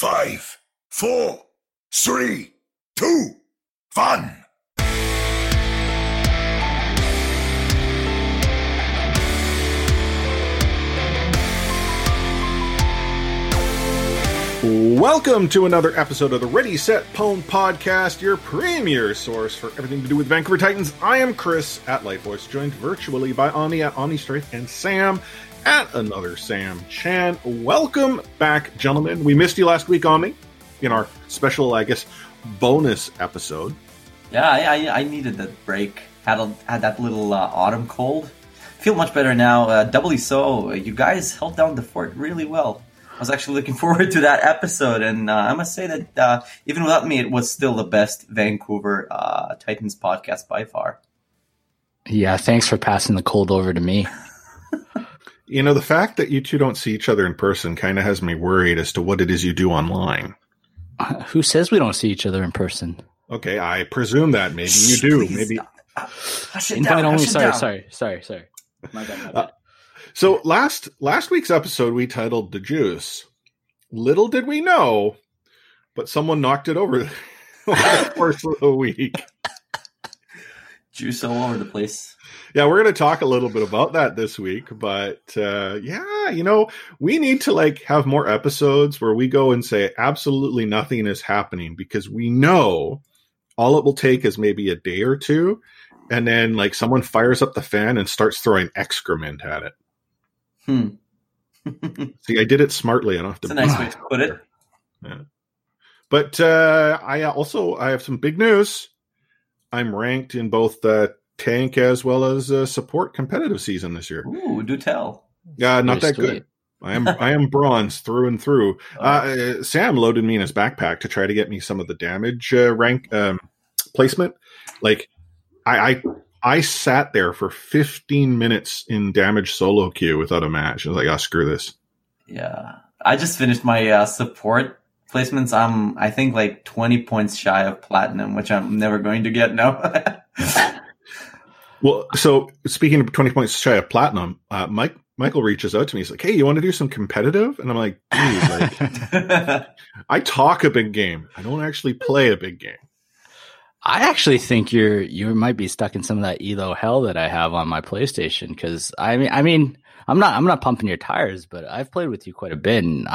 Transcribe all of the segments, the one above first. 5, 4, 3, 2, 1. Welcome to another episode of the Ready Set Pwn Podcast, your premier source for everything to do with Vancouver Titans. I am Chris at Lightvoice, joined virtually by Ani at Ani Straith and Sam at another Sam Chan. Welcome back, gentlemen. We missed you last week, Ani, in our special, I guess, bonus episode. Yeah, I needed that break. Had that little autumn cold. Feel much better now. Doubly so. You guys held down the fort really well. I was actually looking forward to that episode, and I must say that even without me, it was still the best Vancouver Titans podcast by far. Yeah, thanks for passing the cold over to me. You know, the fact that you two don't see each other in person kind of has me worried as to what it is you do online. Who says we don't see each other in person? Okay, I presume that. Maybe you do. Maybe. Sorry. My bad. So last week's episode, we titled The Juice. Little did we know, but someone knocked it over the course of the week. Juice all over the place. Yeah, we're going to talk a little bit about that this week. But yeah, you know, we need to have more episodes where we go and say absolutely nothing is happening, because we know all it will take is maybe a day or two. And then someone fires up the fan and starts throwing excrement at it. See, I did it smartly enough. It's a nice way to put it. Yeah. But I have some big news. I'm ranked in both the tank as well as support competitive season this year. Ooh, do tell. Yeah, not that good. I am bronze through and through. Sam loaded me in his backpack to try to get me some of the damage rank placement. I sat there for 15 minutes in damage solo queue without a match. I was like, oh, screw this. Yeah. I just finished my support placements. I'm, I think, 20 points shy of platinum, which I'm never going to get now. Well, so speaking of 20 points shy of platinum, Michael reaches out to me. He's like, hey, you want to do some competitive? And I'm like, dude, I talk a big game. I don't actually play a big game. I actually think you might be stuck in some of that Elo hell that I have on my PlayStation, because I mean I'm not pumping your tires, but I've played with you quite a bit, and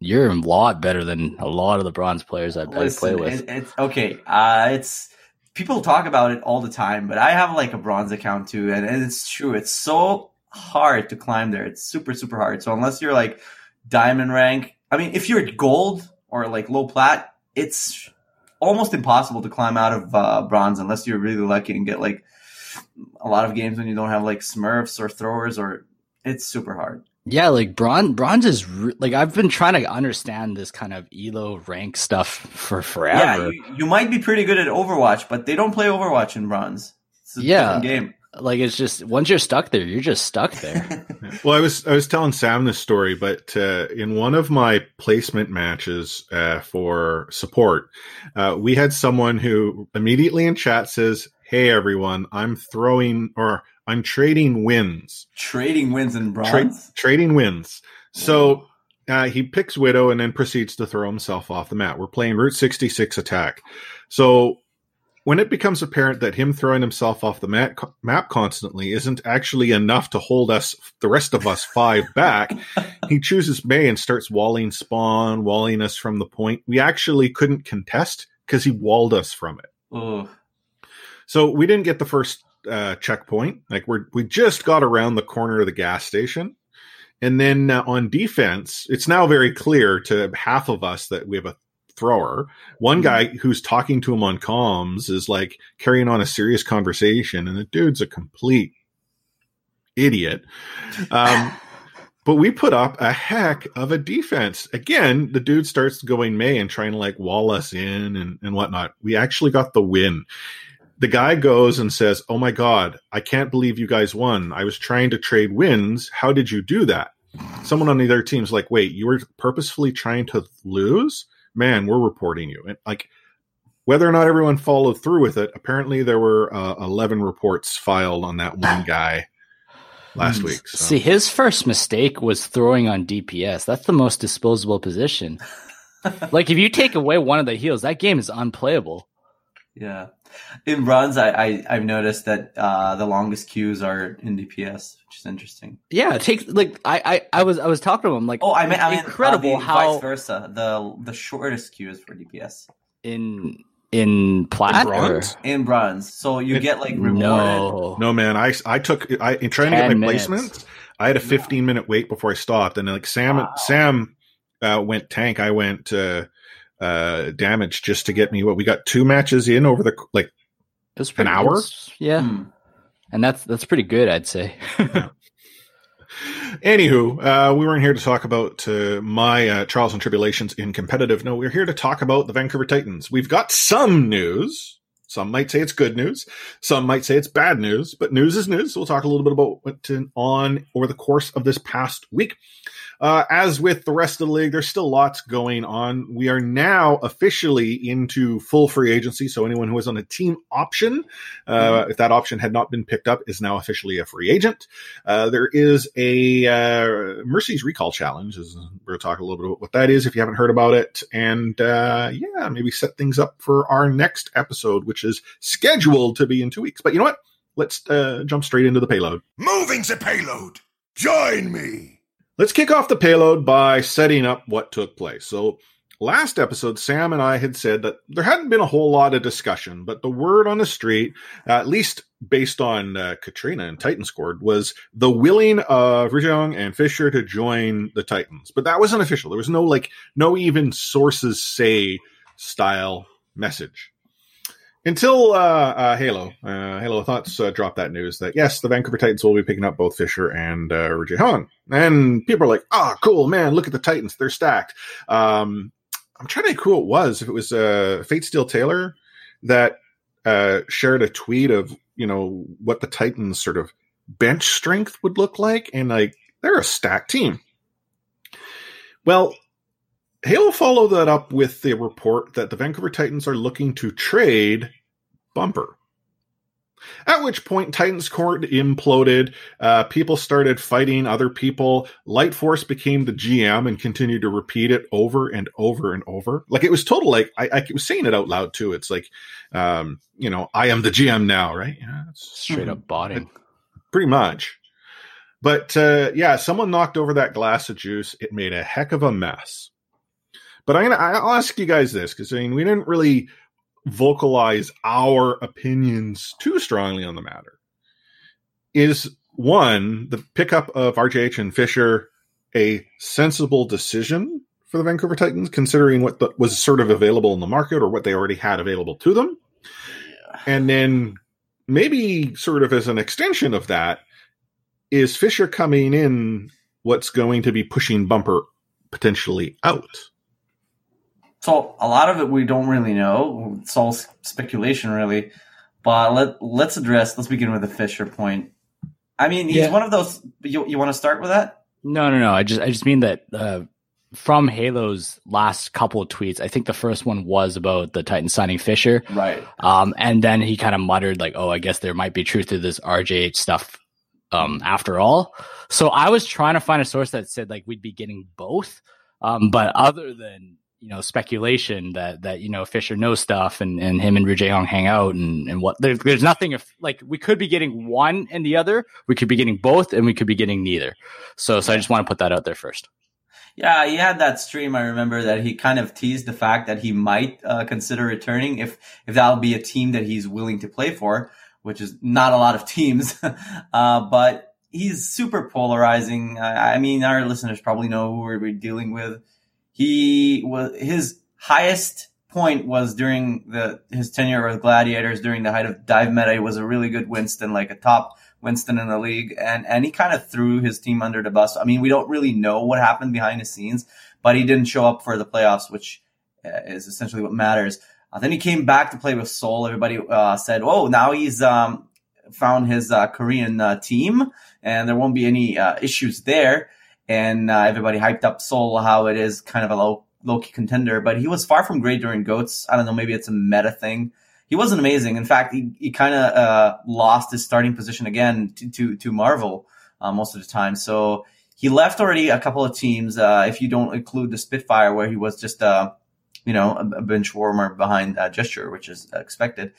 you're a lot better than a lot of the bronze players I've played with. It's okay. It's people talk about it all the time, but I have a bronze account too, and it's true. It's so hard to climb there. It's super, super hard. So unless you're diamond rank, I mean, if you're at gold or low plat, it's almost impossible to climb out of bronze unless you're really lucky and get a lot of games when you don't have smurfs or throwers, or it's super hard. Yeah, bronze is I've been trying to understand this kind of Elo rank stuff for forever. Yeah, you might be pretty good at Overwatch, but they don't play Overwatch in bronze. It's a different game. It's just once you're stuck there, you're just stuck there. Well, I was telling Sam this story, but in one of my placement matches for support, we had someone who immediately in chat says, "Hey everyone, I'm trading wins." Trading wins in bronze. Trading wins. So he picks Widow and then proceeds to throw himself off the mat. We're playing Route 66 attack. So when it becomes apparent that him throwing himself off the map constantly isn't actually enough to hold us, the rest of us, 5 back, he chooses May and starts walling spawn, walling us from the point. We actually couldn't contest because he walled us from it. Ugh. So we didn't get the first checkpoint. We just got around the corner of the gas station. And then on defense, it's now very clear to half of us that we have a thrower. One guy who's talking to him on comms is carrying on a serious conversation, and the dude's a complete idiot. But we put up a heck of a defense. Again, the dude starts going May and trying to wall us in and whatnot. We actually got the win. The guy goes and says, "Oh my God, I can't believe you guys won. I was trying to trade wins. How did you do that?" Someone on the other team's wait, you were purposefully trying to lose? Man, we're reporting you. And whether or not everyone followed through with it, apparently there were 11 reports filed on that one guy last week. So. See, his first mistake was throwing on DPS. That's the most disposable position. Like, if you take away one of the heals, that game is unplayable. Yeah. In bronze, I've noticed that the longest queues are in DPS, which is interesting. Yeah, it takes like I was talking to him like, oh, I mean incredible how vice versa. The shortest queue is for DPS in plat bronze. In bronze, so you get like rewarded. No man, I took in trying to get my placements, I had a 15-minute wait before I stopped, and like Sam went tank, I went damage just to get me what we got 2 matches in over the like an hour. Nice. Yeah. And that's pretty good, I'd say. Anywho, we weren't here to talk about my trials and tribulations in competitive. No, we're here to talk about the Vancouver Titans. We've got some news. Some might say it's good news. Some might say it's bad news, but news is news. So we'll talk a little bit about what went on over the course of this past week. As with the rest of the league, there's still lots going on. We are now officially into full free agency, so anyone who is on a team option, if that option had not been picked up, is now officially a free agent. There is a Mercy's Recall Challenge. We're going to talk a little bit about what that is if you haven't heard about it. And, maybe set things up for our next episode, which is scheduled to be in 2 weeks. But you know what? Let's jump straight into the payload. Moving the payload! Join me! Let's kick off the payload by setting up what took place. So last episode, Sam and I had said that there hadn't been a whole lot of discussion, but the word on the street, at least based on Katrina and Titans Court, was the willing of Ryujehong and Fisher to join the Titans. But that wasn't official. There was no even sources say style message. Until Halo Thoughts dropped that news that, yes, the Vancouver Titans will be picking up both Fisher and Ryujehong. And people are like, oh, cool, man, look at the Titans. They're stacked. I'm trying to think who it was. If it was Fate Steel Taylor that shared a tweet of, you know, what the Titans sort of bench strength would look like. And, like, they're a stacked team. Well, Halo followed that up with the report that the Vancouver Titans are looking to trade Bumper. At which point, Titans Court imploded. People started fighting other people. Light Force became the GM and continued to repeat it over and over and over. Like, it was total, like, I was saying it out loud, too. It's like, I am the GM now, right? Yeah, straight up botting. Pretty much. But, someone knocked over that glass of juice. It made a heck of a mess. But I'll ask you guys this, because we didn't really vocalize our opinions too strongly on the matter. Is, one, the pickup of RJH and Fisher a sensible decision for the Vancouver Titans, considering what was sort of available in the market or what they already had available to them? Yeah. And then maybe sort of as an extension of that, is Fisher coming in what's going to be pushing Bumper potentially out? So a lot of it we don't really know. It's all speculation, really. But let's begin with the Fisher point. I mean, he's one of those. You want to start with that? No. I just mean that from Halo's last couple of tweets, I think the first one was about the Titans signing Fisher, right? And then he kind of muttered like, "Oh, I guess there might be truth to this RJH stuff." After all, so I was trying to find a source that said like we'd be getting both, but other than, you know, speculation that you know, Fisher knows stuff and him and Ryujehong hang out and what, there's nothing. If like we could be getting one and the other, we could be getting both, and we could be getting neither. So I just want to put that out there first. Yeah, he had that stream. I remember that he kind of teased the fact that he might consider returning if that'll be a team that he's willing to play for, which is not a lot of teams. But he's super polarizing. I mean, our listeners probably know who we're dealing with. His highest point was during his tenure with Gladiators, during the height of dive meta. He was a really good Winston, like a top Winston in the league. And he kind of threw his team under the bus. I mean, we don't really know what happened behind the scenes, but he didn't show up for the playoffs, which is essentially what matters. Then he came back to play with Seoul. Everybody said, oh, now he's found his Korean team and there won't be any issues there. And everybody hyped up Seoul, how it is kind of a low-key contender. But he was far from great during GOATs. I don't know, maybe it's a meta thing. He wasn't amazing. In fact, he kind of lost his starting position again to Marvel most of the time. So He left already a couple of teams, if you don't include the Spitfire, where he was just, a bench warmer behind Gesture, which is expected.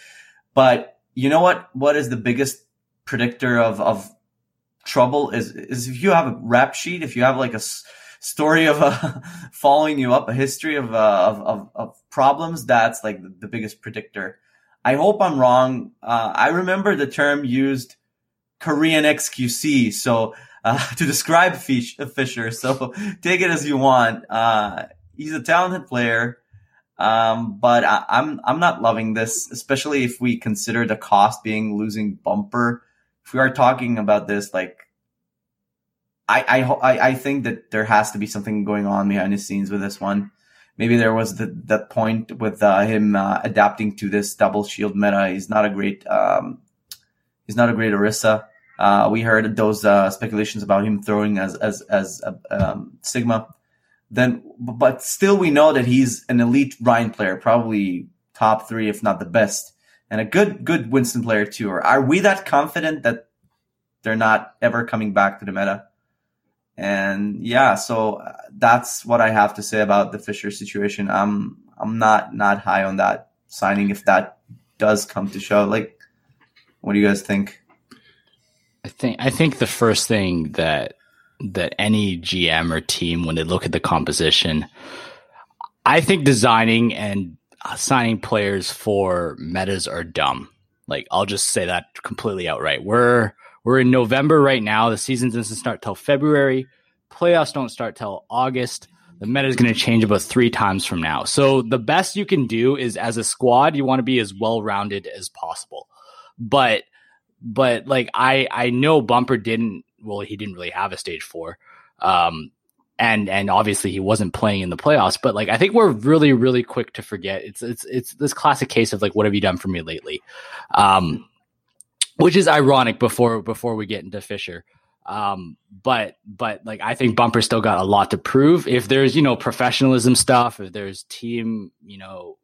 But you know what? What is the biggest predictor of trouble is if you have a rap sheet, if you have like a story of following you up, a history of problems, that's like the biggest predictor. I hope I'm wrong. I remember the term used, Korean XQC, so to describe Fisher. So take it as you want. He's a talented player, but I'm not loving this, especially if we consider the cost being losing Bumper. If we are talking about this, like I think that there has to be something going on behind the scenes with this one. Maybe there was the point with him adapting to this double shield meta. He's not a great Orisa. We heard those speculations about him throwing as Sigma. Then, but still, we know that he's an elite Ryan player, probably top three, if not the best, and a good Winston player too. Are we that confident that they're not ever coming back to the meta? And yeah, so that's what I have to say about the Fisher situation. I'm not high on that signing if that does come to show. Like, what do you guys think? I think the first thing that any GM or team, when they look at the composition, I think designing and signing players for metas are dumb. Like, I'll just say that completely outright. We're in November right now. The season doesn't start till February. Playoffs don't start till August. The meta is going to change about 3 times from now. So the best you can do is, as a squad, you want to be as well-rounded as possible. But like I know Bumper he didn't really have a stage 4. And obviously he wasn't playing in the playoffs, but like I think we're really, really quick to forget. It's this classic case of like, what have you done for me lately? Which is ironic before we get into Fisher. But like I think Bumper still got a lot to prove. If there's, professionalism stuff, if there's team,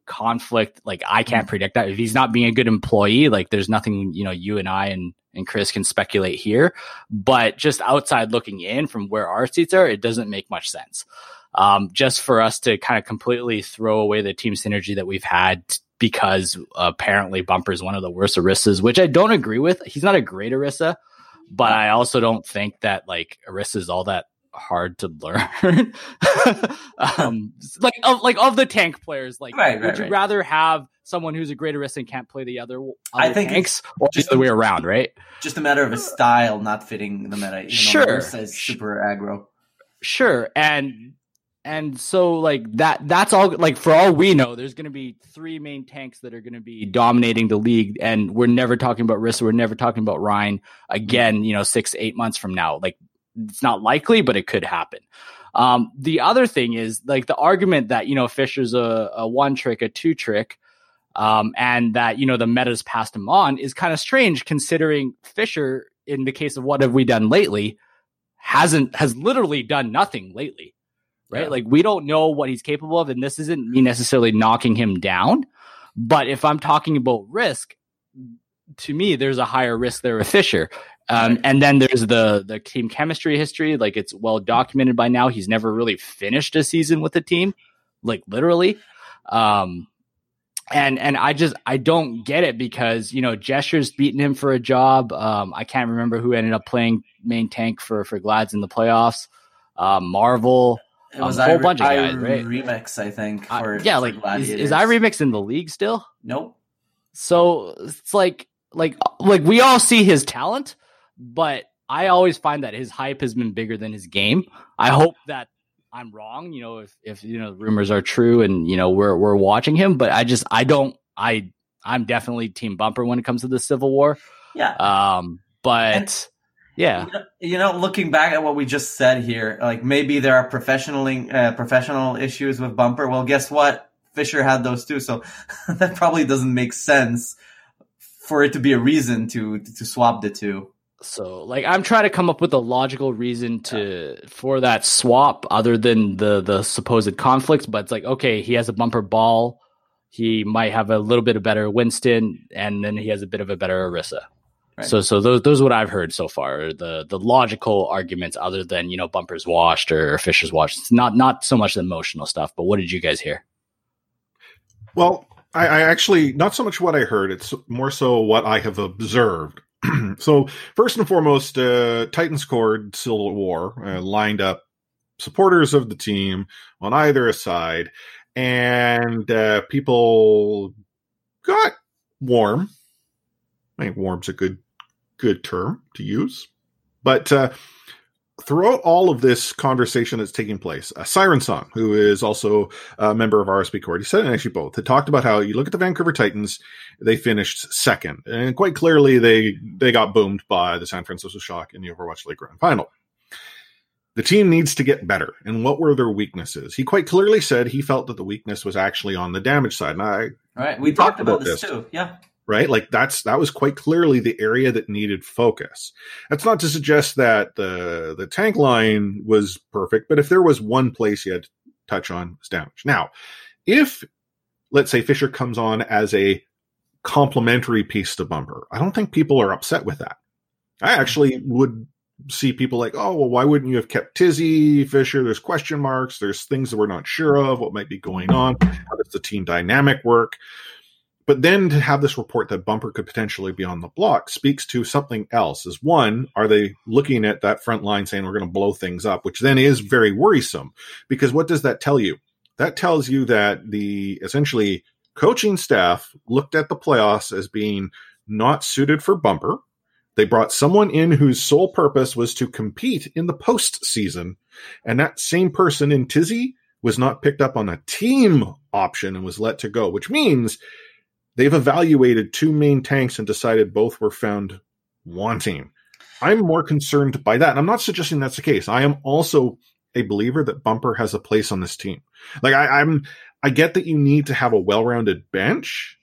conflict, like I can't predict that. If he's not being a good employee, like there's nothing, you and I and Chris can speculate here. But just outside looking in from where our seats are, it doesn't make much sense. Just for us to kind of completely throw away the team synergy that we've had because apparently Bumper is one of the worst Orisas, which I don't agree with. He's not a great Orisa. But I also don't think that like Orisa is all that hard to learn. Of the tank players, like would you rather have someone who's a great Orisa and can't play the other I think tanks, or just the way around, right? Just a matter of a style not fitting the meta. Sure, Orisa is super aggro. Sure, and so like that's all. Like for all we know, there's going to be 3 main tanks that are going to be dominating the league, and we're never talking about Orisa. We're never talking about Ryan again. 6-8 months from now, like it's not likely, but it could happen. The other thing is like the argument that Fisher's a 1-trick, a 2-trick, and that the meta's passed him on is kind of strange considering Fisher, in the case of what have we done lately, has literally done nothing lately. Right. Yeah. Like we don't know what he's capable of. And this isn't me necessarily knocking him down. But if I'm talking about risk, to me, there's a higher risk there with Fisher. And then there's the team chemistry history. Like it's well documented by now. He's never really finished a season with the team, like literally. And I don't get it because, Gesture's beating him for a job. I can't remember who ended up playing main tank for Glads in the playoffs. Marvel. It was a whole bunch of guys, right? Remix, I think. Is iRemix in the league still? Nope. So it's like we all see his talent, but I always find that his hype has been bigger than his game. I hope that I'm wrong. If rumors are true and we're watching him, but I'm definitely Team Bumper when it comes to the Civil War. Yeah. Yeah, looking back at what we just said here, like maybe there are professional issues with Bumper. Well, guess what? Fisher had those too, so that probably doesn't make sense for it to be a reason to swap the two. So, I'm trying to come up with a logical reason for that swap, other than the supposed conflicts. But it's like, okay, he has a Bumper ball, he might have a little bit of better Winston, and then he has a bit of a better Orisa. Right. So those are what I've heard so far. The logical arguments, other than, you know, Bumper's washed or Fisher's washed. It's not so much the emotional stuff. But what did you guys hear? Well, I actually, not so much what I heard. It's more so what I have observed. So first and foremost, Titans Court Civil War lined up supporters of the team on either side, and people got warm. I think warm's a good term to use. But throughout all of this conversation that's taking place, Siren Song, who is also a member of RSB Court, he said, and actually both, they talked about how you look at the Vancouver Titans, they finished second. And quite clearly, they got boomed by the San Francisco Shock in the Overwatch League Grand Final. The team needs to get better. And what were their weaknesses? He quite clearly said he felt that the weakness was actually on the damage side. And we talked about this too, yeah. Right? Like that was quite clearly the area that needed focus. That's not to suggest that the tank line was perfect, but if there was one place you had to touch on, it was damage. Now, if, let's say, Fisher comes on as a complementary piece to Bumper, I don't think people are upset with that. I actually would see people like, oh, well, why wouldn't you have kept Tizzy, Fisher? There's question marks. There's things that we're not sure of. What might be going on? How does the team dynamic work? But then to have this report that Bumper could potentially be on the block speaks to something else. Is one, are they looking at that front line saying we're going to blow things up, which then is very worrisome, because what does that tell you? That tells you that the essentially coaching staff looked at the playoffs as being not suited for Bumper. They brought someone in whose sole purpose was to compete in the postseason, and that same person in Tizzy was not picked up on a team option and was let to go, which means they've evaluated two main tanks and decided both were found wanting. I'm more concerned by that. And I'm not suggesting that's the case. I am also a believer that Bumper has a place on this team. Like I get that you need to have a well-rounded bench,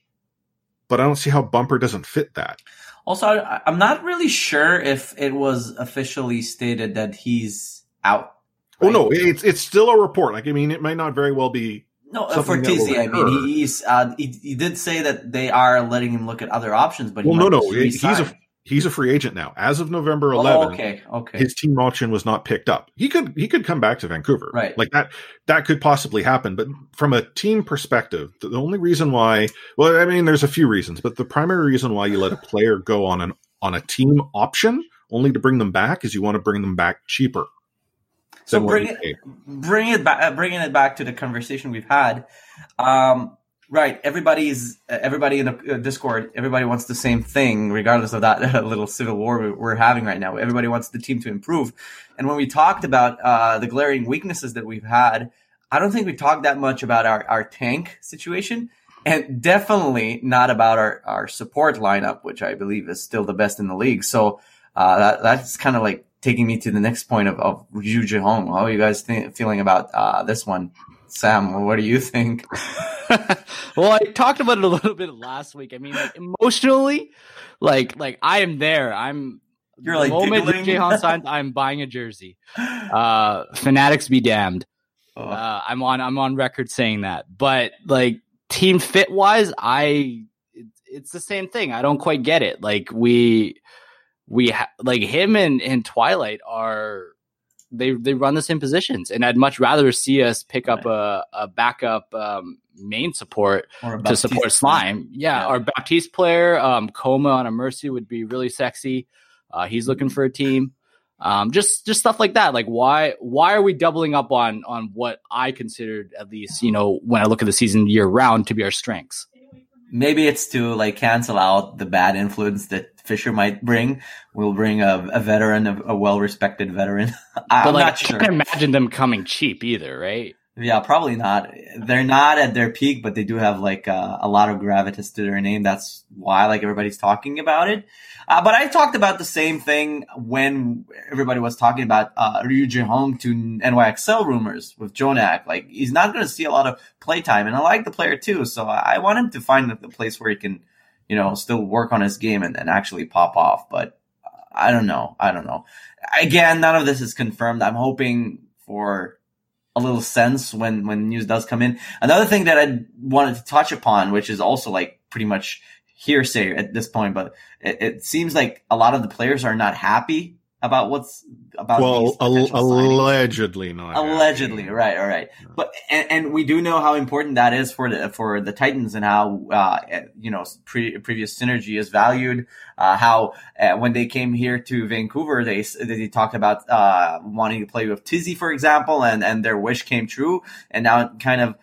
but I don't see how Bumper doesn't fit that. Also, I'm not really sure if it was officially stated that he's out. Right? Oh, no, it's still a report. Like, I mean, it might not very well be. No, for Tizzy, I mean, he did say that they are letting him look at other options, but he's a free agent now. As of November 11th, okay. His team option was not picked up. He could come back to Vancouver, right? Like that could possibly happen. But from a team perspective, the only reason why, well, I mean, there's a few reasons, but the primary reason why you let a player go on a team option only to bring them back is you want to bring them back cheaper. So bringing it back to the conversation we've had, right? Everybody in the Discord. Everybody wants the same thing, regardless of that little civil war we're having right now. Everybody wants the team to improve. And when we talked about the glaring weaknesses that we've had, I don't think we talked that much about our tank situation, and definitely not about our support lineup, which I believe is still the best in the league. So that's kind of like taking me to the next point of Ryujehong. How are you guys feeling about this one? Sam, what do you think? Well, I talked about it a little bit last week. I mean, like, emotionally, like I am there. You're like the moment Ryujehong signs, I'm buying a jersey. Fanatics be damned. Oh. I'm on record saying that. But like team fit wise, it's the same thing. I don't quite get it. Like like him and Twilight are they run the same positions, and I'd much rather see us pick up a backup main support or to support Slime. Yeah, our Baptiste player Coma on a Mercy would be really sexy. He's looking for a team. Just stuff like that. Like why are we doubling up on what I considered, at least, you know, when I look at the season year round, to be our strengths? Maybe it's to like cancel out the bad influence that Fisher might bring. We'll bring a veteran, a well-respected veteran. I'm like, not sure. I can't imagine them coming cheap either, right? Yeah, probably not. They're not at their peak, but they do have like a lot of gravitas to their name. That's why like everybody's talking about it. But I talked about the same thing when everybody was talking about Ryujehong to NYXL rumors with Jonak. Like he's not going to see a lot of playtime, and I like the player too. So I want him to find the place where he can, you know, still work on his game and actually pop off. But I don't know. Again, none of this is confirmed. I'm hoping for a little sense when news does come in. Another thing that I wanted to touch upon, which is also like pretty much hearsay at this point, but it seems like a lot of the players are not happy about what's about. Well, allegedly not. Allegedly, happy. Right, all right. Yeah. But and we do know how important that is for the Titans, and how previous synergy is valued. How when they came here to Vancouver, they talked about wanting to play with Tizzy, for example, and their wish came true, and now it kind of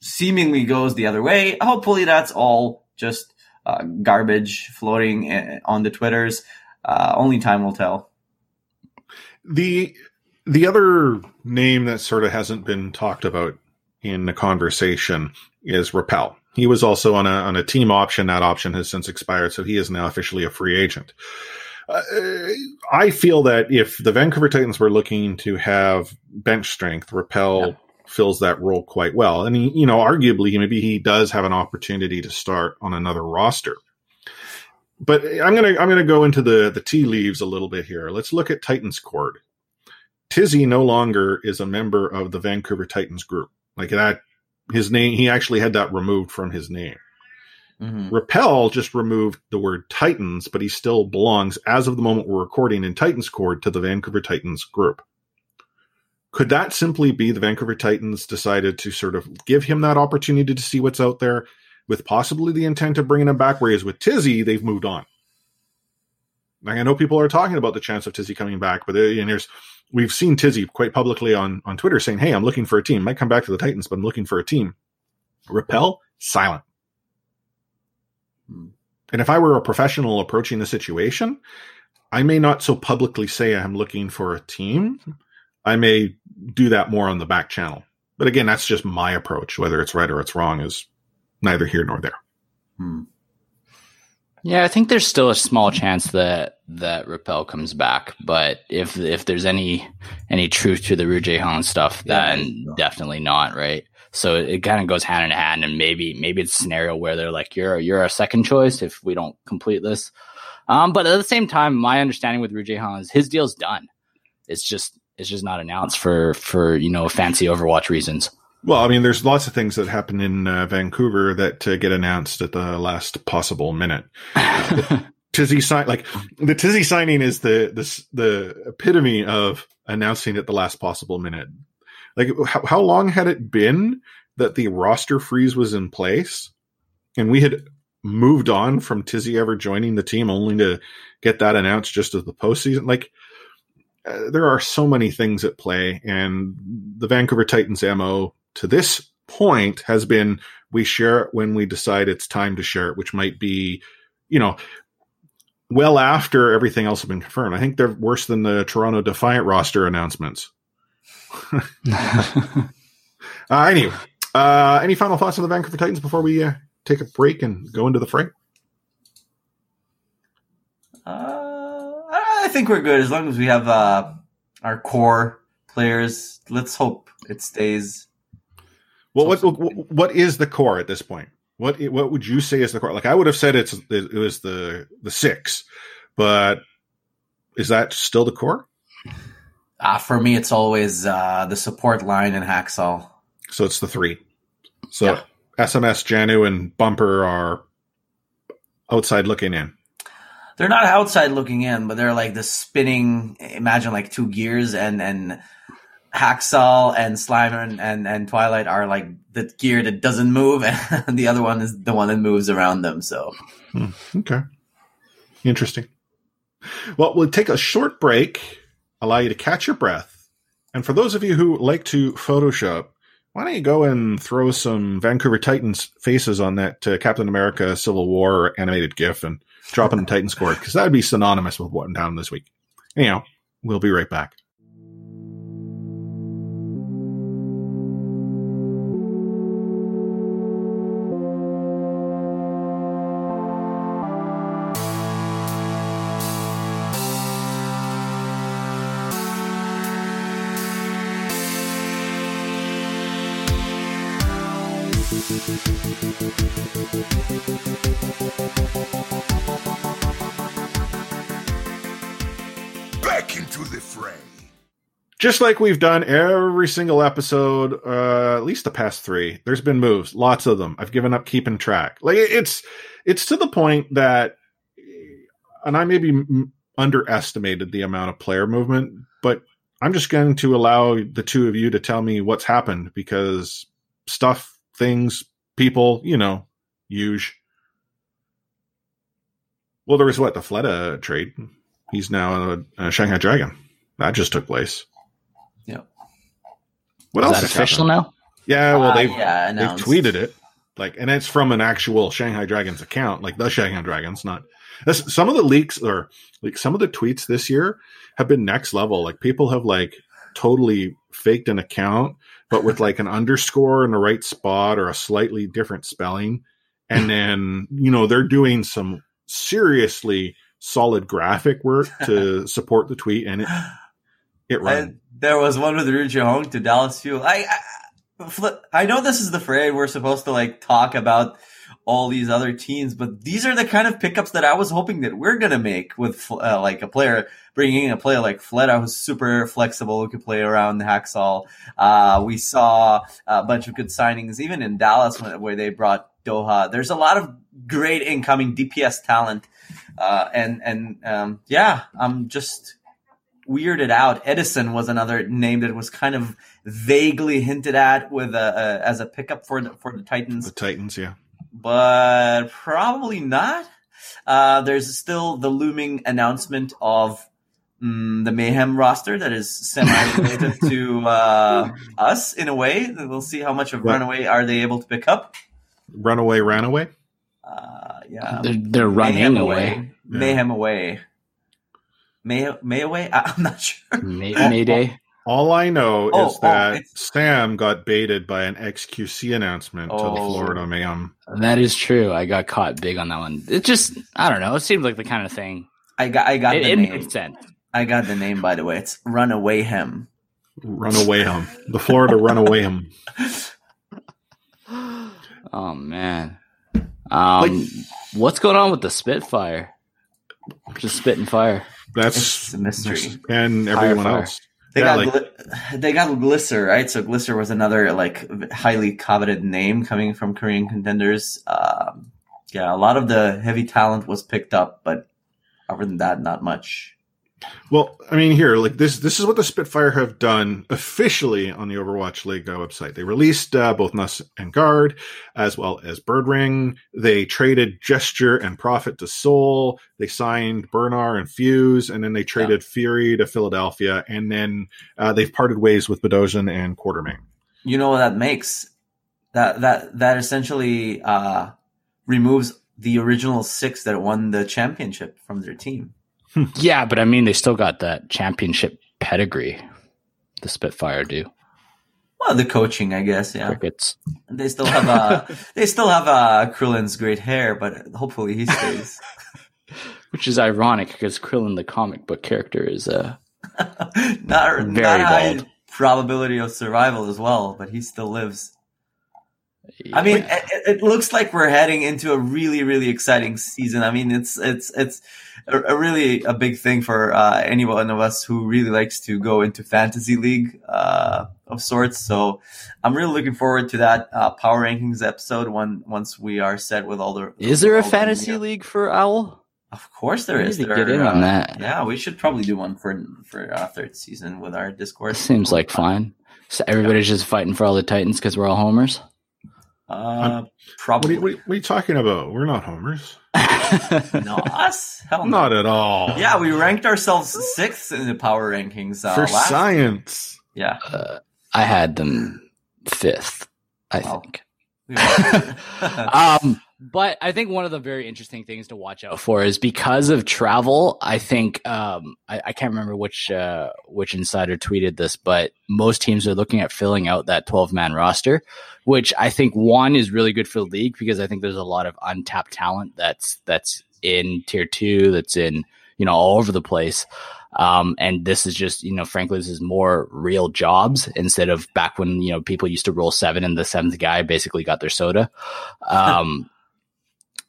seemingly goes the other way. Hopefully, that's all just garbage floating on the Twitters. Only time will tell. The other name that sort of hasn't been talked about in the conversation is Rappel. He was also on a team option. That option has since expired, so he is now officially a free agent. I feel that if the Vancouver Titans were looking to have bench strength, Rappel fills that role quite well. And, arguably, maybe he does have an opportunity to start on another roster. But I'm gonna go into the tea leaves a little bit here. Let's look at Titans Court. Tizzy no longer is a member of the Vancouver Titans group. Like that, his name, he actually had that removed from his name. Mm-hmm. Rappel just removed the word Titans, but he still belongs, as of the moment we're recording in Titans Court, to the Vancouver Titans group. Could that simply be the Vancouver Titans decided to sort of give him that opportunity to see what's out there, with possibly the intent of bringing him back, whereas with Tizzy, they've moved on? Like, I know people are talking about the chance of Tizzy coming back, but we've seen Tizzy quite publicly on Twitter saying, hey, I'm looking for a team. Might come back to the Titans, but I'm looking for a team. Rappel, silent. And if I were a professional approaching the situation, I may not so publicly say I'm looking for a team. I may do that more on the back channel. But again, that's just my approach. Whether it's right or it's wrong is neither here nor there. Yeah, I think there's still a small chance that Rappel comes back, but if there's any truth to the Ryujehong stuff, then definitely not, right? So it kind of goes hand in hand, and maybe it's a scenario where they're like, you're our second choice if we don't complete this. But at the same time, my understanding with Ryujehong is his deal's done. It's just not announced for fancy Overwatch reasons. Well, I mean, there's lots of things that happen in Vancouver that get announced at the last possible minute. The Tizzy signing is the epitome of announcing at the last possible minute. Like, how long had it been that the roster freeze was in place, and we had moved on from Tizzy ever joining the team, only to get that announced just as the postseason? Like, there are so many things at play, and the Vancouver Titans MO to this point has been, we share it when we decide it's time to share it, which might be, well after everything else has been confirmed. I think they're worse than the Toronto Defiant roster announcements. Anyway, any final thoughts on the Vancouver Titans before we take a break and go into the fray? I think we're good as long as we have our core players. Let's hope it stays. Well, what is the core at this point? What would you say is the core? Like, I would have said it was the six, but is that still the core? For me, it's always the support line and Hacksaw. So it's the three. So yeah. SMS, Janu, and Bumper are outside looking in. They're not outside looking in, but they're like the spinning, imagine like two gears, and Hacksaw and Slimer and Twilight are like the gear that doesn't move, and the other one is the one that moves around them. So, okay. Interesting. Well, we'll take a short break, allow you to catch your breath. And for those of you who like to Photoshop, why don't you go and throw some Vancouver Titans faces on that Captain America Civil War animated GIF and drop it in Titans Court, because that would be synonymous with what went down this week. Anyhow, we'll be right back. Just like we've done every single episode, at least the past three, there's been moves, lots of them. I've given up keeping track. Like it's to the point that, and I maybe underestimated the amount of player movement, but I'm just going to allow the two of you to tell me what's happened because stuff, things, people, you know, huge. Well, there was what, the Fleta trade. He's now a Shanghai Dragon. That just took place. Yeah. What else is official now? Yeah, well, they've tweeted it, like, and it's from an actual Shanghai Dragons account, like the Shanghai Dragons. Not some of the leaks or like some of the tweets this year have been next level. Like people have like totally faked an account, but with like an underscore in the right spot or a slightly different spelling, and then you know they're doing some seriously solid graphic work to support the tweet, and it ran. There was one with Ryujehong to Dallas Fuel. I know this is the parade. We're supposed to like talk about all these other teams, but these are the kind of pickups that I was hoping that we're going to make with like a player, bringing in a player like Fleta, who's super flexible, who could play around the Hacksaw. We saw a bunch of good signings, even in Dallas where they brought Doha. There's a lot of great incoming DPS talent. I'm just weirded out. Edison was another name that was kind of vaguely hinted at with as a pickup for the Titans. The Titans, yeah, but probably not. There's still the looming announcement of the Mayhem roster that is semi-related to us in a way. We'll see how much of Runaway are they able to pick up. Runaway. They're running away. Mayhem away. May away? I'm not sure. Mayday. All I know is that Sam got baited by an XQC announcement to the Florida Mayhem. That is true. I got caught big on that one. It just, I don't know. It seemed like the kind of thing. I got the name. It made sense. I got the name, by the way. It's Runaway Him. The Florida Runaway Him. Oh, man. What's going on with the Spitfire? Just spitting fire. That's a mystery. And everyone else. They got Glister, right? So Glister was another like highly coveted name coming from Korean contenders. A lot of the heavy talent was picked up, but other than that, not much. Well, I mean, here, like this is what the Spitfire have done officially on the Overwatch League website. They released both Nuss and Guard, as well as Birdring. They traded Gesture and Prophet to Seoul. They signed Bernard and Fuse, and then they traded Fury to Philadelphia. And then they've parted ways with Bedosian and Quartermain. You know what that makes? That essentially removes the original six that won the championship from their team. Yeah, but I mean, they still got that championship pedigree. The Spitfire do. Well, the coaching, I guess. Yeah, crickets. They still have Krillin's great hair, but hopefully he stays. Which is ironic because Krillin, the comic book character, is not high bald. Probability of survival as well, but he still lives. Yeah. I mean, it looks like we're heading into a really, really exciting season. I mean, it's a really big thing for any one of us who really likes to go into fantasy league of sorts. So I'm really looking forward to that power rankings episode once we are set with all the. Is there a fantasy league for Owl? Of course there is. Get in on that. Yeah, we should probably do one for third season with our Discord. Seems like fun. So everybody's just fighting for all the Titans because we're all homers. Probably. What are you talking about? We're not homers. Not us? Hell no. Not at all. Yeah, we ranked ourselves 6th in the power rankings for science. Year. Yeah, I had them 5th. I think. But I think one of the very interesting things to watch out for is because of travel. I think I can't remember which insider tweeted this, but most teams are looking at filling out that 12-man roster, which I think one is really good for the league because I think there's a lot of untapped talent that's in tier 2, that's in all over the place. And this is just, frankly, this is more real jobs instead of back when, people used to roll 7 and the 7th guy basically got their soda.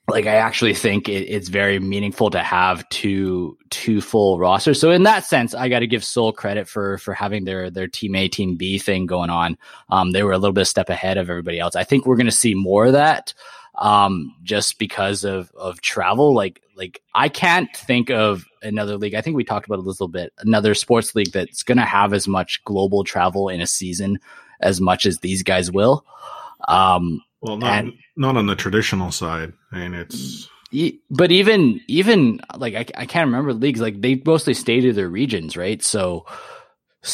like, I actually think it's very meaningful to have two full rosters. So in that sense, I got to give Seoul credit for having their Team A, Team B thing going on. They were a little bit a step ahead of everybody else. I think we're going to see more of that just because of travel. Like I can't think of another league. I think we talked about it a little bit, another sports league that's going to have as much global travel in a season as much as these guys will. Well, not on the traditional side. I mean, it's... But even like, I can't remember leagues. Like, they mostly stay to their regions, right? So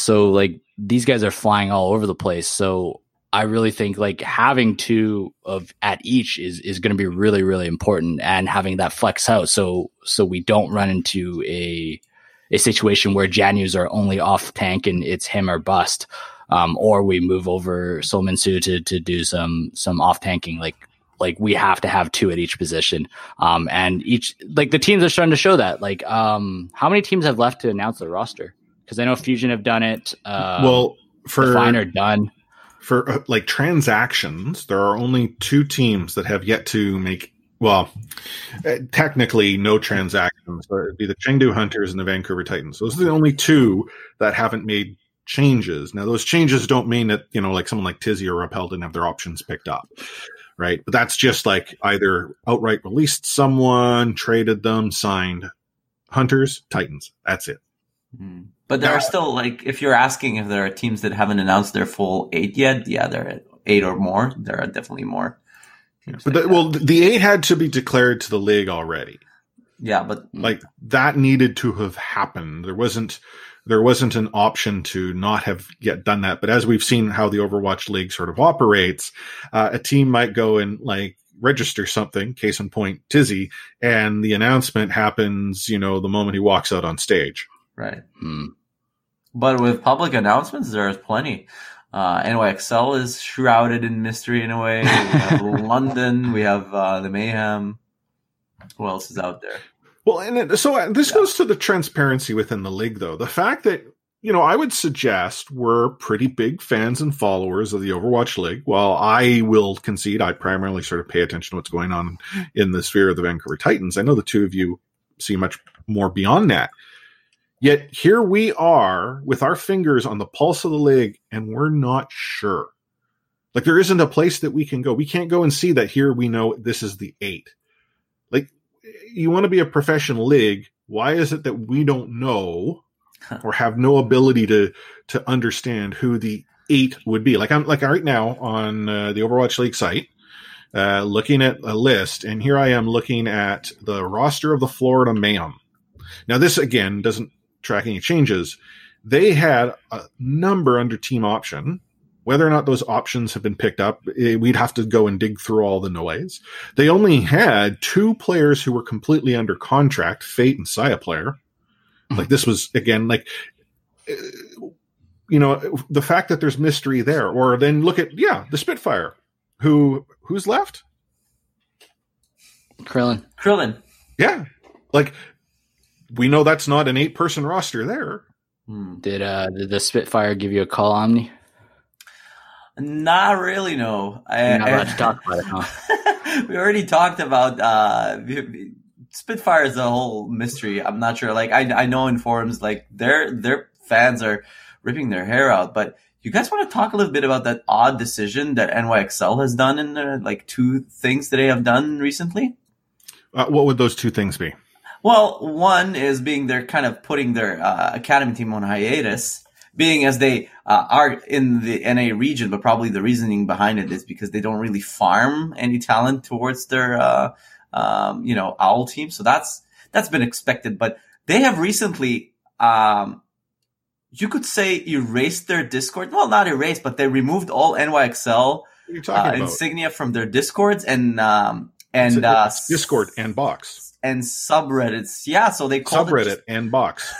like, these guys are flying all over the place. So I really think, like, having two of at each is going to be really, really important, and having that flex out so we don't run into a situation where Janus are only off tank and it's him or bust. Or we move over Solminsu to do some off tanking. Like we have to have two at each position. And each, like, the teams are starting to show that. Like, how many teams have left to announce their roster? Because I know Fusion have done it. Define are done. For like transactions, there are only two teams that have yet to make. Well, technically, no transactions. It would be the Chengdu Hunters and the Vancouver Titans. Those are the only two that haven't made changes. Now, those changes don't mean that, you know, like someone like Tizzy or Rappel didn't have their options picked up, right? But that's just like either outright released someone, traded them, signed. Hunters, Titans, that's it. But there are still, like, if you're asking if there are teams that haven't announced their full 8 yet, yeah, there are 8 or more. There are definitely more. But like the 8 had to be declared to the league already. Yeah, but like that needed to have happened. There wasn't an option to not have yet done that. But as we've seen how the Overwatch League sort of operates, a team might go and like register something, case in point, Tizzy, and the announcement happens, you know, the moment he walks out on stage. Right. Hmm. But with public announcements, there is plenty. NYXL is shrouded in mystery in a way. We have London. We have the Mayhem. Who else is out there? Well, and so this goes to the transparency within the league, though. The fact that, you know, I would suggest we're pretty big fans and followers of the Overwatch League. While I will concede I primarily sort of pay attention to what's going on in the sphere of the Vancouver Titans. I know the two of you see much more beyond that. Yet here we are with our fingers on the pulse of the league, and we're not sure. Like, there isn't a place that we can go. We can't go and see that here we know this is the 8. Like, you want to be a professional league. Why is it that we don't know or have no ability to understand who the 8 would be? Like, I'm like right now on the Overwatch League site, looking at a list, and here I am looking at the roster of the Florida Mayhem. Now, this again doesn't track any changes. They had a number under team option. Whether or not those options have been picked up, we'd have to go and dig through all the noise. They only had 2 players who were completely under contract, Fate and Saya player. Like, this was, again, like, you know, the fact that there's mystery there. Or then look at, the Spitfire. Who's left? Krillin. Yeah. Like, we know that's not an 8-person roster there. Did the Spitfire give you a call, Omni? Not really, no. You're not allowed to talk about it, huh? We already talked about Spitfire is a whole mystery. I'm not sure. Like, I know in forums, like, their fans are ripping their hair out. But you guys want to talk a little bit about that odd decision that NYXL has done in their, like, 2 things that they have done recently? What would those 2 things be? Well, one is being they're kind of putting their academy team on hiatus. Being as they are in the NA region, but probably the reasoning behind it is because they don't really farm any talent towards their, OWL team. So that's been expected. But they have recently, you could say, erased their Discord. Well, not erased, but they removed all NYXL insignia from their Discords and Discord and Box. And subreddits. Yeah, so they call subreddit and box.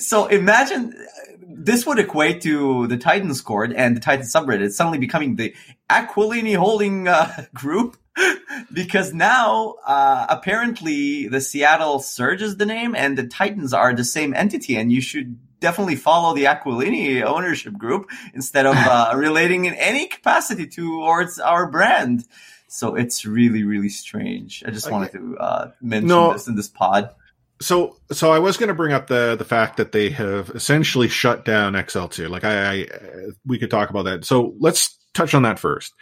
So imagine this would equate to the Titans Court and the Titans subreddit suddenly becoming the Aquilini Holding group, because now apparently the Seattle Surge is the name and the Titans are the same entity, and you should definitely follow the Aquilini ownership group instead of relating in any capacity towards our brand. So it's really, really strange. I just wanted to mention this in this pod. So I was going to bring up the fact that they have essentially shut down XL2. Like we could talk about that. So let's touch on that first.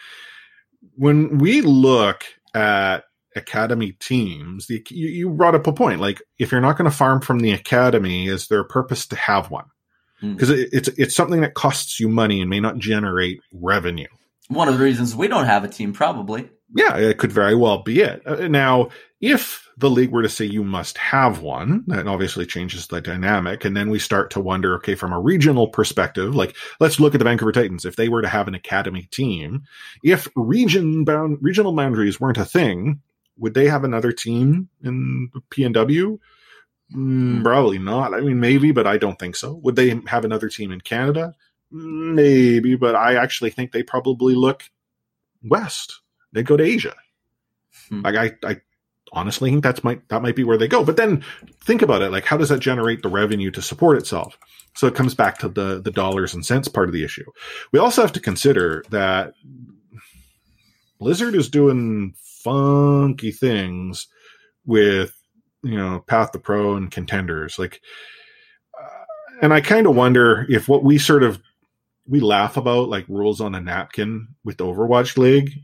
When we look at academy teams, you brought up a point. Like, if you're not going to farm from the academy, is there a purpose to have one? Because it's something that costs you money and may not generate revenue. One of the reasons we don't have a team, probably. Yeah, it could very well be it. Now, if the league were to say you must have one, that obviously changes the dynamic. And then we start to wonder, okay, from a regional perspective, like, let's look at the Vancouver Titans. If they were to have an academy team, if regional boundaries weren't a thing, would they have another team in PNW? Probably not. I mean, maybe, but I don't think so. Would they have another team in Canada? Maybe, but I actually think they probably look west. They go to Asia. Like I honestly think that might be where they go. But then think about it. Like, how does that generate the revenue to support itself? So it comes back to the dollars and cents part of the issue. We also have to consider that Blizzard is doing funky things with, Path to Pro and Contenders. Like, and I kind of wonder if what we laugh about, like rules on a napkin with the Overwatch League,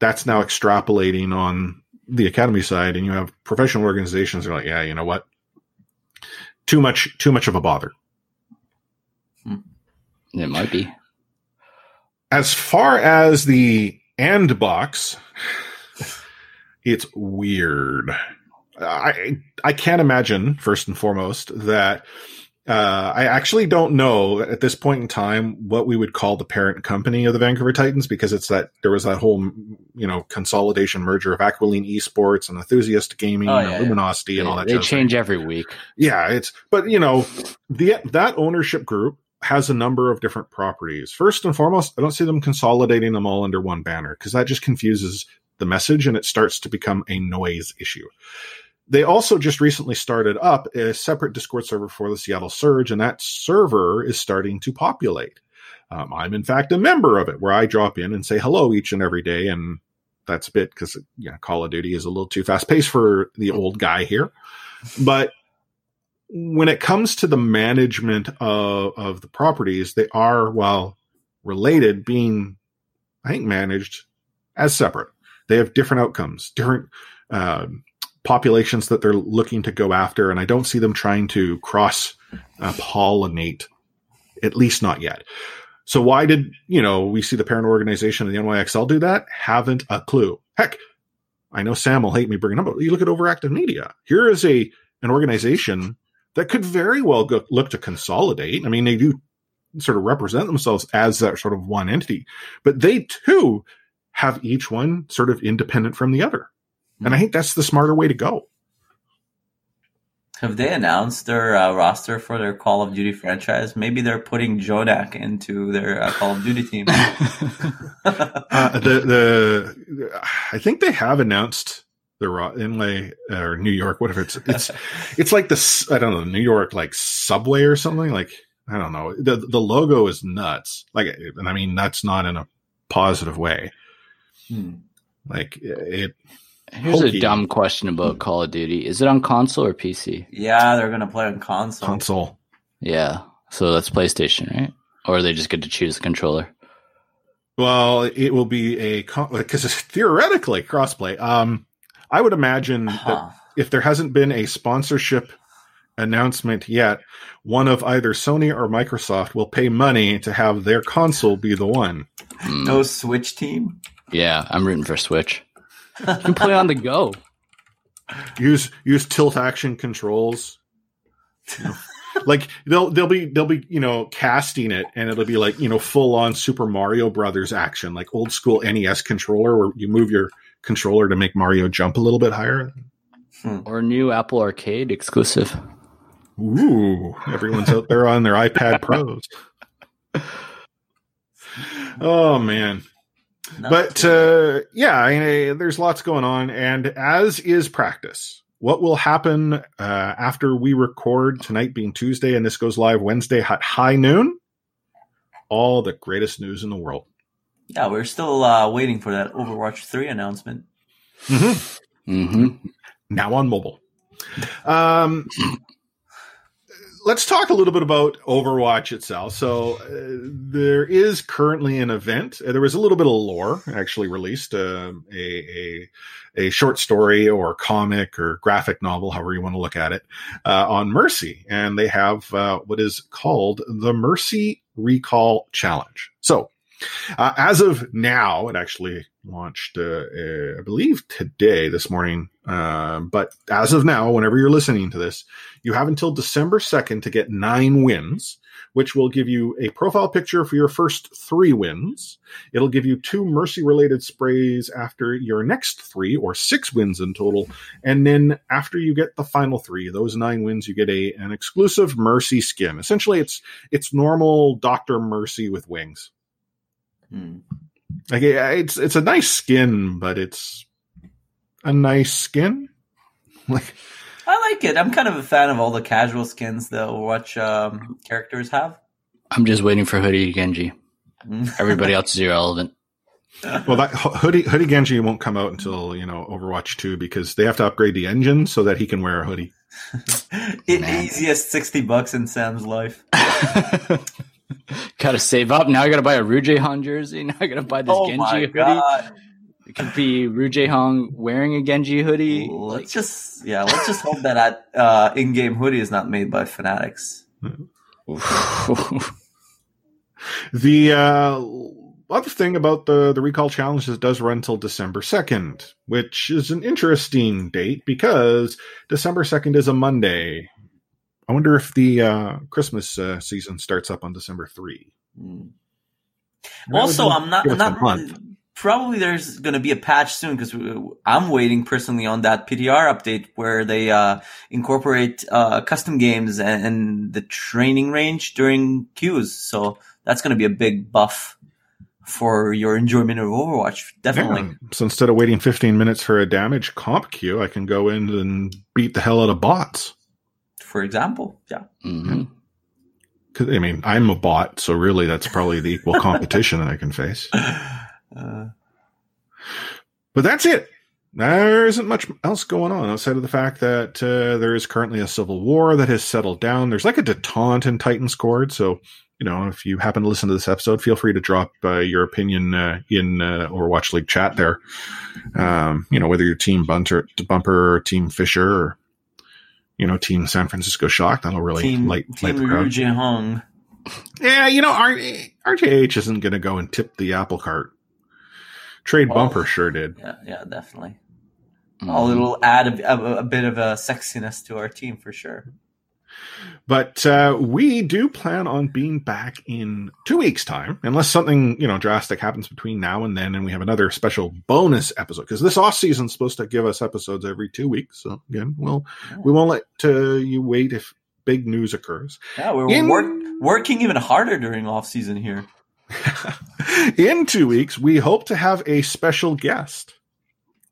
that's now extrapolating on the academy side, and you have professional organizations that are like, yeah, you know what? Too much of a bother. It might be. As far as the end box, it's weird. I can't imagine, first and foremost, that I actually don't know at this point in time what we would call the parent company of the Vancouver Titans, because it's that there was that whole, consolidation merger of Aquiline Esports and Enthusiast Gaming Luminosity and all that. They change every week. Yeah. But that ownership group has a number of different properties. First and foremost, I don't see them consolidating them all under one banner, because that just confuses the message and it starts to become a noise issue. They also just recently started up a separate Discord server for the Seattle Surge, and that server is starting to populate. I'm, in fact, a member of it, where I drop in and say hello each and every day, and that's a bit because Call of Duty is a little too fast-paced for the old guy here. But when it comes to the management of the properties, they are, while related, being, I think, managed as separate. They have different outcomes, different populations that they're looking to go after, and I don't see them trying to cross-pollinate, at least not yet. So why did, we see the parent organization of the NYXL do that? Haven't a clue. Heck, I know Sam will hate me bringing up, but you look at Overactive Media. Here is an organization that could very well look to consolidate. I mean, they do sort of represent themselves as that sort of one entity, but they too have each one sort of independent from the other. And I think that's the smarter way to go. Have they announced their roster for their Call of Duty franchise? Maybe they're putting Jonak into their Call of Duty team. I think they have announced the Inlay or New York, whatever it's. It's like this. I don't know, New York like subway or something. Like, I don't know. The logo is nuts. Like, and I mean that's not in a positive way. Like it. Here's a dumb question about Call of Duty. Is it on console or PC? Yeah, they're going to play on console. Yeah. So that's PlayStation, right? Or they just get to choose the controller? Well, it will be because it's theoretically crossplay. I would imagine that if there hasn't been a sponsorship announcement yet, one of either Sony or Microsoft will pay money to have their console be the one. No Switch team? Yeah, I'm rooting for Switch. You can play on the go. Use tilt action controls. Like they'll be casting it, and it'll be like full on Super Mario Brothers action, like old school NES controller where you move your controller to make Mario jump a little bit higher. Or new Apple Arcade exclusive. Ooh, everyone's out there on their iPad Pros. Oh man. There's lots going on, and as is practice, what will happen after we record tonight being Tuesday and this goes live Wednesday at high noon? All the greatest news in the world. yeah, we're still waiting for that Overwatch 3 announcement. Mm-hmm. Mm-hmm. Now on mobile. Let's talk a little bit about Overwatch itself. So there is currently an event. There was a little bit of lore actually released, a short story or comic or graphic novel, however you want to look at it, on Mercy. And they have what is called the Mercy Recall Challenge. So as of now, it actually launched, I believe, today, this morning. But as of now, whenever you're listening to this, you have until December 2nd to get 9 wins, which will give you a profile picture for your first 3 wins. It'll give you 2 Mercy-related sprays after your next 3, or 6 wins in total. And then after you get the final 3, those 9 wins, you get an exclusive Mercy skin. Essentially, it's normal Dr. Mercy with wings. Hmm. Like, it's a nice skin, but it's a nice skin. Like, I like it. I'm kind of a fan of all the casual skins that Overwatch characters have. I'm just waiting for Hoodie Genji. Everybody else is irrelevant. Well, that Hoodie Genji won't come out until, Overwatch 2, because they have to upgrade the engine so that he can wear a hoodie. Easiest $60 in Sam's life. Gotta save up. Now I gotta buy a Ryujehong jersey. Now I gotta buy this Genji hoodie. God. It could be Ryujehong wearing a Genji hoodie. Let's just hope that in-game hoodie is not made by Fanatics. The other thing about the recall challenge is it does run till December 2nd, which is an interesting date because December 2nd is a Monday. I wonder if the Christmas season starts up on December 3. Mm. Also, probably there's going to be a patch soon, because I'm waiting personally on that PTR update where they incorporate custom games and the training range during queues. So that's going to be a big buff for your enjoyment of Overwatch, definitely. Yeah. So instead of waiting 15 minutes for a damage comp queue, I can go in and beat the hell out of bots. For example, yeah. Mm-hmm. 'Cause, I mean, I'm a bot, so really that's probably the equal competition that I can face. But that's it. There isn't much else going on outside of the fact that there is currently a civil war that has settled down. There's like a detente in Titans Court, so if you happen to listen to this episode, feel free to drop your opinion in Overwatch League chat there. Whether you're Team Bumper or Team Fisher or Team San Francisco Shock. That'll really light the crowd. Team Ryujehong. Yeah, RJH isn't going to go and tip the apple cart. Bumper sure did. Yeah, definitely. Mm-hmm. It'll add a bit of a sexiness to our team for sure. But we do plan on being back in 2 weeks' time, unless something drastic happens between now and then, and we have another special bonus episode. Because this off season is supposed to give us episodes every 2 weeks. So again, we won't let you wait if big news occurs. Yeah, we're working even harder during off season here. In 2 weeks, we hope to have a special guest.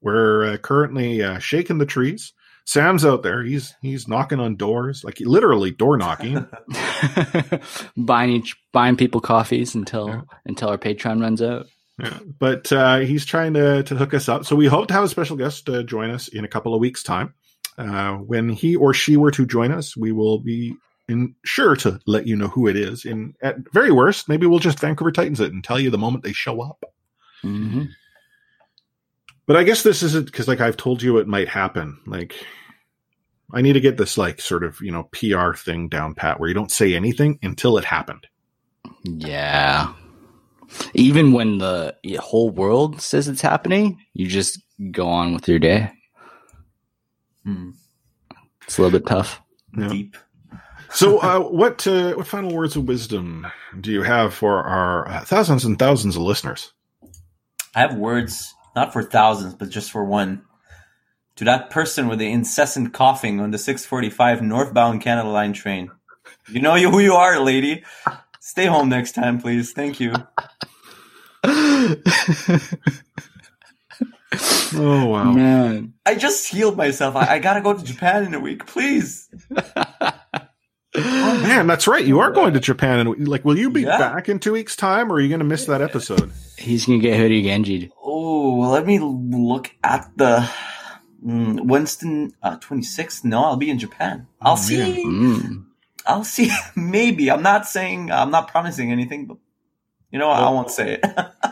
We're currently shaking the trees. Sam's out there. He's knocking on doors, like literally door knocking, buying people coffees until our Patreon runs out. Yeah. But he's trying to hook us up. So we hope to have a special guest join us in a couple of weeks' time. When he or she were to join us, we will be sure to let you know who it is. And at very worst, maybe we'll just Vancouver Titans it and tell you the moment they show up. Mm-hmm. But I guess this isn't, because I've told you it might happen. I need to get this sort of, PR thing down pat where you don't say anything until it happened. Yeah. Even when the whole world says it's happening, you just go on with your day. Hmm. It's a little bit tough. Yeah. Deep. So what final words of wisdom do you have for our thousands and thousands of listeners? I have words. Not for thousands, but just for one. To that person with the incessant coughing on the 645 northbound Canada Line train. You know who you are, lady. Stay home next time, please. Thank you. Oh, wow. Man. I just healed myself. I got to go to Japan in a week, please. Oh man, that's right. You are going to Japan, and like, will you be back in 2 weeks' time, or are you going to miss that episode? He's going to get Hoodie Genji'd. Oh, well, let me look at the Winston 26th. No, I'll be in Japan. I'll see. Mm. I'll see. Maybe I'm not promising anything, but you know, I won't say it.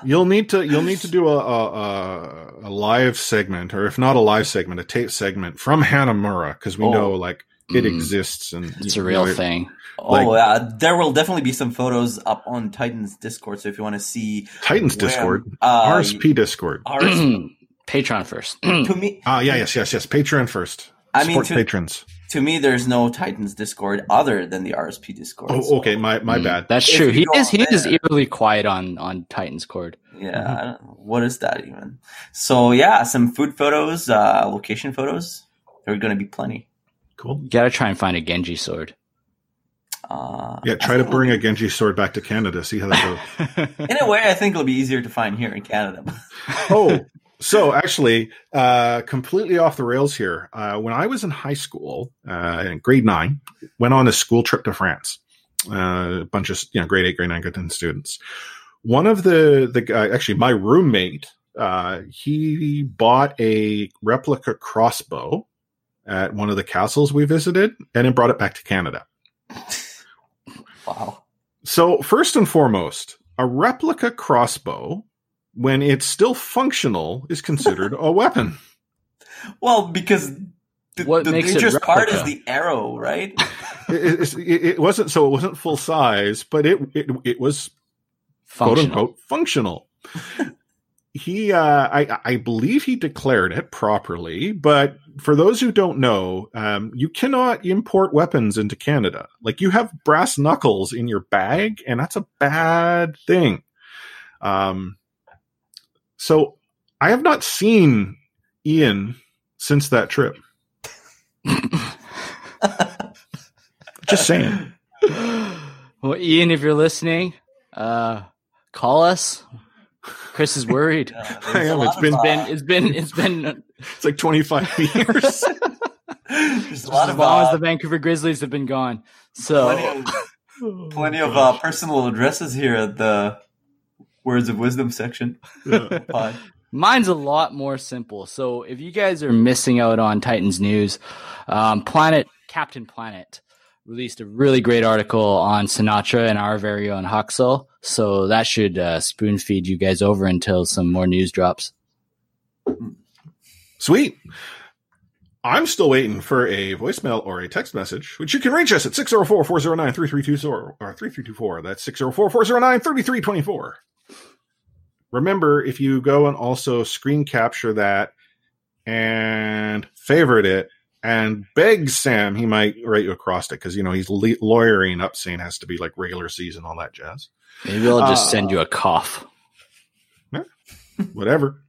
You'll need to do a live segment, or if not a live segment, a tape segment from Hanamura, because we know like. It exists, and it's a real thing. Like, there will definitely be some photos up on Titans Discord. So if you want to see Titans Discord, RSP Discord, Patreon first. To me, yes, Patreon first. I mean, patrons. To me, there's no Titans Discord other than the RSP Discord. Oh, so. Okay, my bad. That's true. He is eerily quiet on Titans Court. Yeah, I don't know. What is that even? So yeah, some food photos, location photos. There are going to be plenty. Cool. You gotta try and find a Genji sword. Try to bring a Genji sword back to Canada. See how that goes. In a way, I think it'll be easier to find here in Canada. So actually, completely off the rails here. When I was in high school, in grade 9, went on a school trip to France. A bunch of grade 8, grade 9, grade 10 students. One of actually my roommate, he bought a replica crossbow at one of the castles we visited, and it brought it back to Canada. Wow. So first and foremost, a replica crossbow, when it's still functional, is considered a weapon. Well, because the dangerous part is the arrow, right? It wasn't full size, but it was functional. Quote unquote functional. He, I believe he declared it properly, but for those who don't know, you cannot import weapons into Canada. Like, you have brass knuckles in your bag, and that's a bad thing. So I have not seen Ian since that trip. Just saying. Well, Ian, if you're listening, call us. Chris is worried. I am. It's like 25 years. There's a lot of as the Vancouver Grizzlies have been gone. So plenty of personal addresses here at the Words of Wisdom section. Yeah. Mine's a lot more simple. So if you guys are missing out on Titans news, Captain Planet released a really great article on Sinatra and our very own Hacksaw. So that should spoon feed you guys over until some more news drops. Sweet. I'm still waiting for a voicemail or a text message, which you can reach us at 604-409-3324 or 3324. That's 604-409-3324. Remember, if you go and also screen capture that and favorite it, and beg Sam, he might write you across it because, he's lawyering up saying it has to be like regular season, all that jazz. Maybe I'll just send you a cough. Whatever.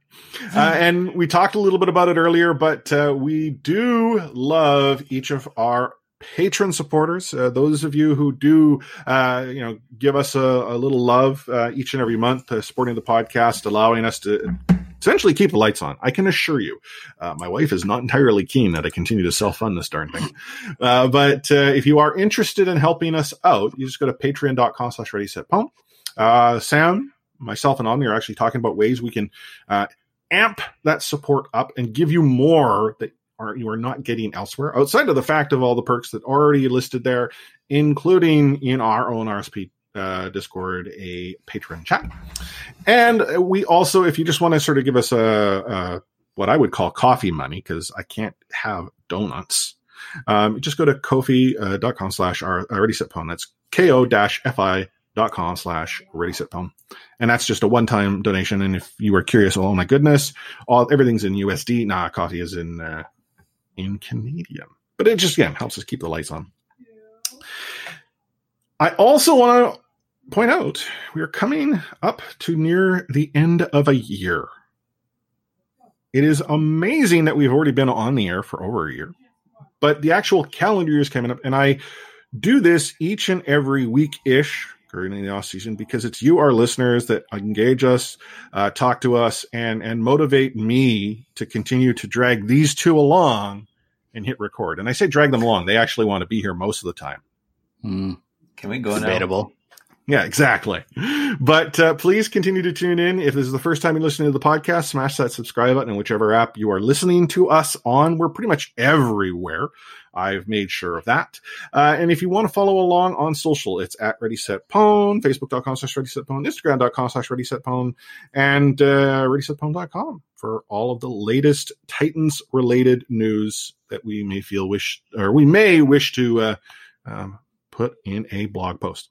And we talked a little bit about it earlier, but we do love each of our patron supporters. Those of you who do, give us a little love each and every month, supporting the podcast, allowing us to essentially keep the lights on. I can assure you, my wife is not entirely keen that I continue to self-fund this darn thing. But if you are interested in helping us out, you just go to patreon.com/ReadySetPwn. Sam, myself, and Omni are actually talking about ways we can amp that support up and give you more that you are not getting elsewhere, outside of the fact of all the perks that are already listed there, including in our own RSP Discord, a Patreon chat. And we also, if you just want to sort of give us a what I would call coffee money, because I can't have donuts, just go to ko-fi.com/ReadySetPwn. That's ko-fi.com/ReadySetPwn. And that's just a one-time donation. And if you are curious, oh my goodness, everything's in USD. Nah, coffee is in Canadian. But it just, again, helps us keep the lights on. I also want to point out, we are coming up to near the end of a year. It is amazing that we've already been on the air for over a year, but the actual calendar year is coming up, and I do this each and every week-ish during the off-season because it's you, our listeners, that engage us, talk to us, and motivate me to continue to drag these two along and hit record. And I say drag them along. They actually want to be here most of the time. Can we go now? Debatable. Yeah, exactly. But please continue to tune in. If this is the first time you listen to the podcast, smash that subscribe button in whichever app you are listening to us on. We're pretty much everywhere. I've made sure of that. And if you want to follow along on social, it's at Ready Set Pwn, facebook.com/ReadySetPwn, Instagram.com/ReadySetPwn, and ReadySetPwn.com for all of the latest Titans related news that we may feel wish, or we may wish to put in a blog post.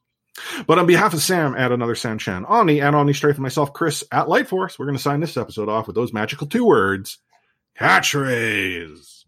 But on behalf of Sam at Another Sam Chan, Omni at Omni Straith, and myself, Chris at Lightforce, we're going to sign this episode off with those magical two words, catchphrase.